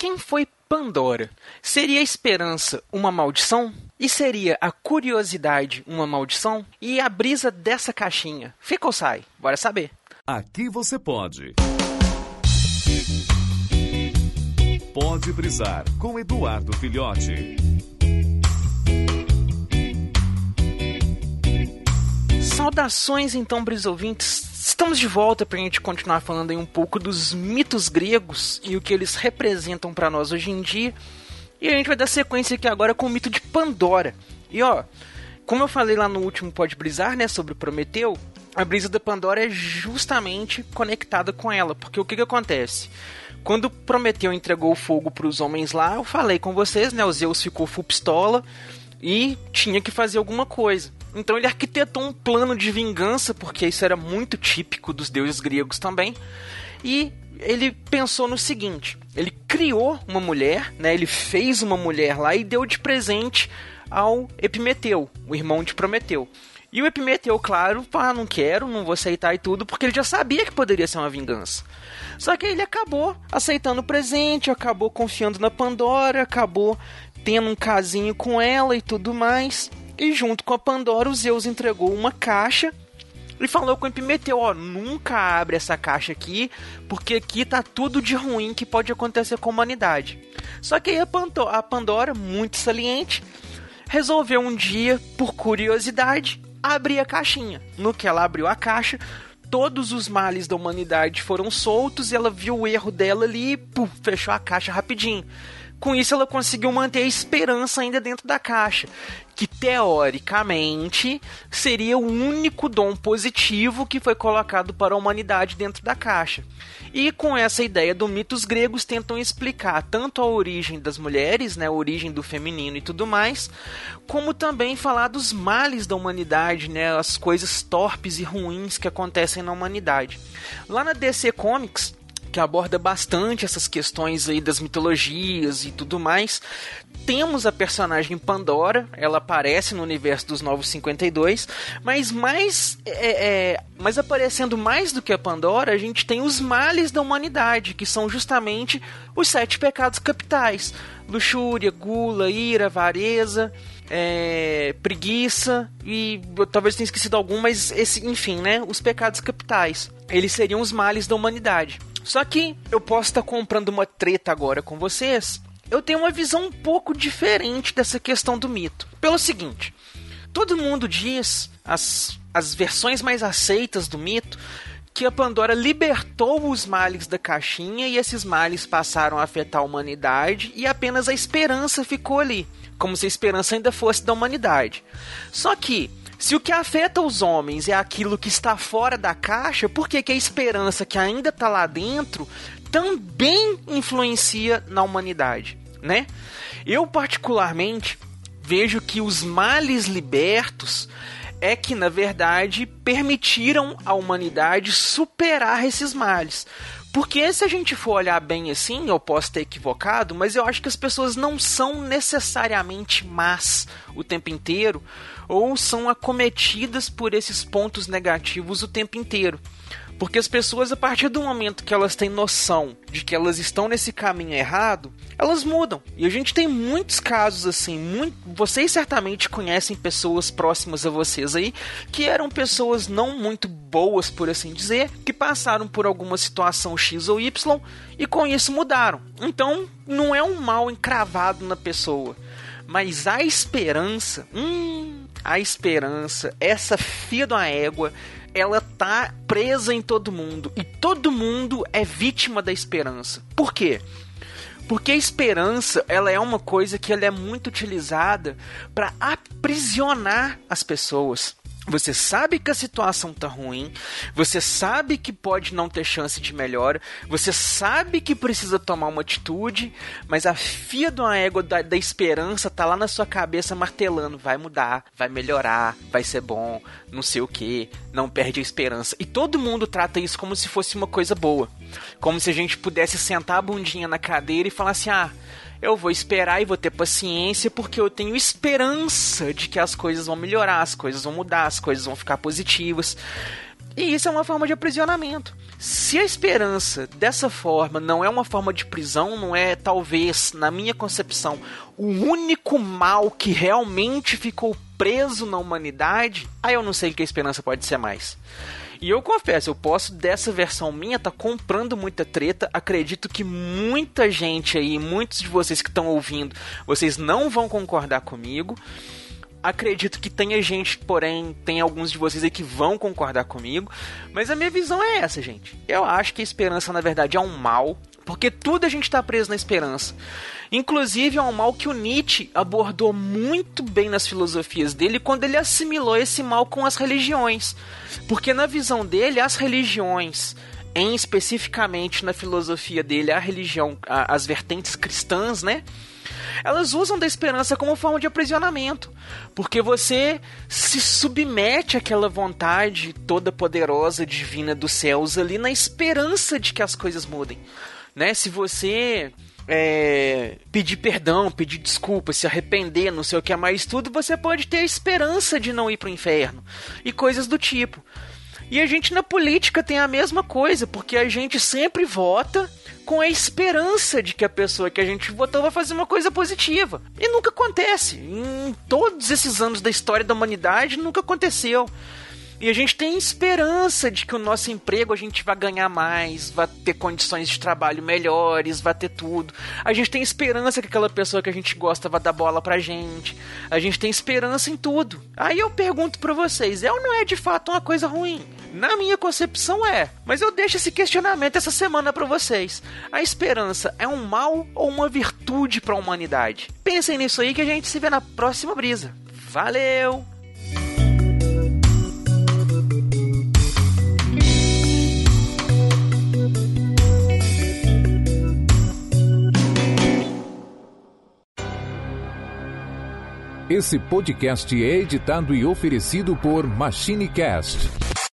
Quem foi Pandora? Seria a esperança uma maldição? E seria a curiosidade uma maldição? E a brisa dessa caixinha? Fica ou sai? Bora saber. Aqui você pode. Pode brisar com Eduardo Filhote. Saudações então, brisovintes. Estamos de volta para a gente continuar falando aí um pouco dos mitos gregos e o que eles representam para nós hoje em dia. E a gente vai dar sequência aqui agora com o mito de Pandora. E ó, como eu falei lá no último Pode Brisar, né, sobre o Prometeu, a brisa da Pandora é justamente conectada com ela. Porque o que acontece? Quando Prometeu entregou o fogo para os homens lá, eu falei com vocês, né, o Zeus ficou full pistola e tinha que fazer alguma coisa. Então ele arquitetou um plano de vingança, porque isso era muito típico dos deuses gregos também. E ele pensou no seguinte: ele criou uma mulher, né? Ele fez uma mulher lá e deu de presente ao Epimeteu, o irmão de Prometeu. E o Epimeteu, claro, não quero, não vou aceitar e tudo, porque ele já sabia que poderia ser uma vingança. Só que ele acabou aceitando o presente, acabou confiando na Pandora, acabou tendo um casinho com ela e tudo mais. E junto com a Pandora, o Zeus entregou uma caixa e falou com o Epimeteu: ó, nunca abre essa caixa aqui, porque aqui tá tudo de ruim que pode acontecer com a humanidade. Só que aí a Pandora, muito saliente, resolveu um dia, por curiosidade, abrir a caixinha. No que ela abriu a caixa, todos os males da humanidade foram soltos e ela viu o erro dela ali e fechou a caixa rapidinho. Com isso, ela conseguiu manter a esperança ainda dentro da caixa, que teoricamente seria o único dom positivo que foi colocado para a humanidade dentro da caixa. E com essa ideia do mito, os gregos tentam explicar tanto a origem das mulheres, né, a origem do feminino e tudo mais, como também falar dos males da humanidade, né, as coisas torpes e ruins que acontecem na humanidade. Lá na DC Comics, que aborda bastante essas questões aí das mitologias e tudo mais, temos a personagem Pandora. Ela aparece no universo dos Novos 52, mas mais aparecendo mais do que a Pandora, a gente tem os males da humanidade, que são justamente os 7 pecados capitais: luxúria, gula, ira, avareza, preguiça e eu talvez tenha esquecido algum, mas enfim, né, os pecados capitais. Eles seriam os males da humanidade. Só que eu posso estar comprando uma treta agora com vocês. Eu tenho uma visão um pouco diferente dessa questão do mito. Pelo seguinte, todo mundo diz, as versões mais aceitas do mito, que a Pandora libertou os males da caixinha e esses males passaram a afetar a humanidade e apenas a esperança ficou ali, como se a esperança ainda fosse da humanidade. Só que, se o que afeta os homens é aquilo que está fora da caixa, por que a esperança que ainda está lá dentro também influencia na humanidade, né? Eu, particularmente, vejo que os males libertos é que, na verdade, permitiram à humanidade superar esses males. Porque se a gente for olhar bem assim, eu posso ter equivocado, mas eu acho que as pessoas não são necessariamente más o tempo inteiro, ou são acometidas por esses pontos negativos o tempo inteiro. Porque as pessoas, a partir do momento que elas têm noção de que elas estão nesse caminho errado, elas mudam. E a gente tem muitos casos assim, vocês certamente conhecem pessoas próximas a vocês aí, que eram pessoas não muito boas, por assim dizer, que passaram por alguma situação X ou Y e com isso mudaram. Então, não é um mal encravado na pessoa, mas a esperança, essa fia de uma égua, ela tá presa em todo mundo. E todo mundo é vítima da esperança. Por quê? Porque a esperança, ela é uma coisa que ela é muito utilizada para aprisionar as pessoas. Você sabe que a situação tá ruim, você sabe que pode não ter chance de melhora, você sabe que precisa tomar uma atitude, mas a fia de uma égua da esperança tá lá na sua cabeça martelando: vai mudar, vai melhorar, vai ser bom, não sei o que, não perde a esperança. E todo mundo trata isso como se fosse uma coisa boa, como se a gente pudesse sentar a bundinha na cadeira e falar assim: ah, eu vou esperar e vou ter paciência porque eu tenho esperança de que as coisas vão melhorar, as coisas vão mudar, as coisas vão ficar positivas. E isso é uma forma de aprisionamento. Se a esperança dessa forma não é uma forma de prisão, não é, talvez, na minha concepção, o único mal que realmente ficou preso na humanidade, aí eu não sei o que a esperança pode ser mais. E eu confesso, eu posso, dessa versão minha, tá comprando muita treta. Acredito que muita gente aí, muitos de vocês que estão ouvindo, vocês não vão concordar comigo. Acredito que tenha gente, porém, tem alguns de vocês aí que vão concordar comigo. Mas a minha visão é essa, gente. Eu acho que a esperança, na verdade, é um mal. Porque tudo a gente está preso na esperança. Inclusive, é um mal que o Nietzsche abordou muito bem nas filosofias dele quando ele assimilou esse mal com as religiões. Porque na visão dele, as religiões, em especificamente na filosofia dele, a religião, as vertentes cristãs, né? Elas usam da esperança como forma de aprisionamento, porque você se submete àquela vontade toda poderosa, divina dos céus ali, na esperança de que as coisas mudem, né? Se você pedir perdão, pedir desculpa, se arrepender, não sei o que é mais tudo, você pode ter a esperança de não ir pro inferno e coisas do tipo. E a gente na política tem a mesma coisa, porque a gente sempre vota com a esperança de que a pessoa que a gente votou vai fazer uma coisa positiva. E nunca acontece. Em todos esses anos da história da humanidade, nunca aconteceu. E a gente tem esperança de que o nosso emprego a gente vai ganhar mais, vai ter condições de trabalho melhores, vai ter tudo. A gente tem esperança que aquela pessoa que a gente gosta vai dar bola pra gente. A gente tem esperança em tudo. Aí eu pergunto pra vocês, é ou não é de fato uma coisa ruim? Na minha concepção é, mas eu deixo esse questionamento essa semana pra vocês. A esperança é um mal ou uma virtude pra humanidade? Pensem nisso aí que a gente se vê na próxima brisa. Valeu! Esse podcast é editado e oferecido por MachineCast.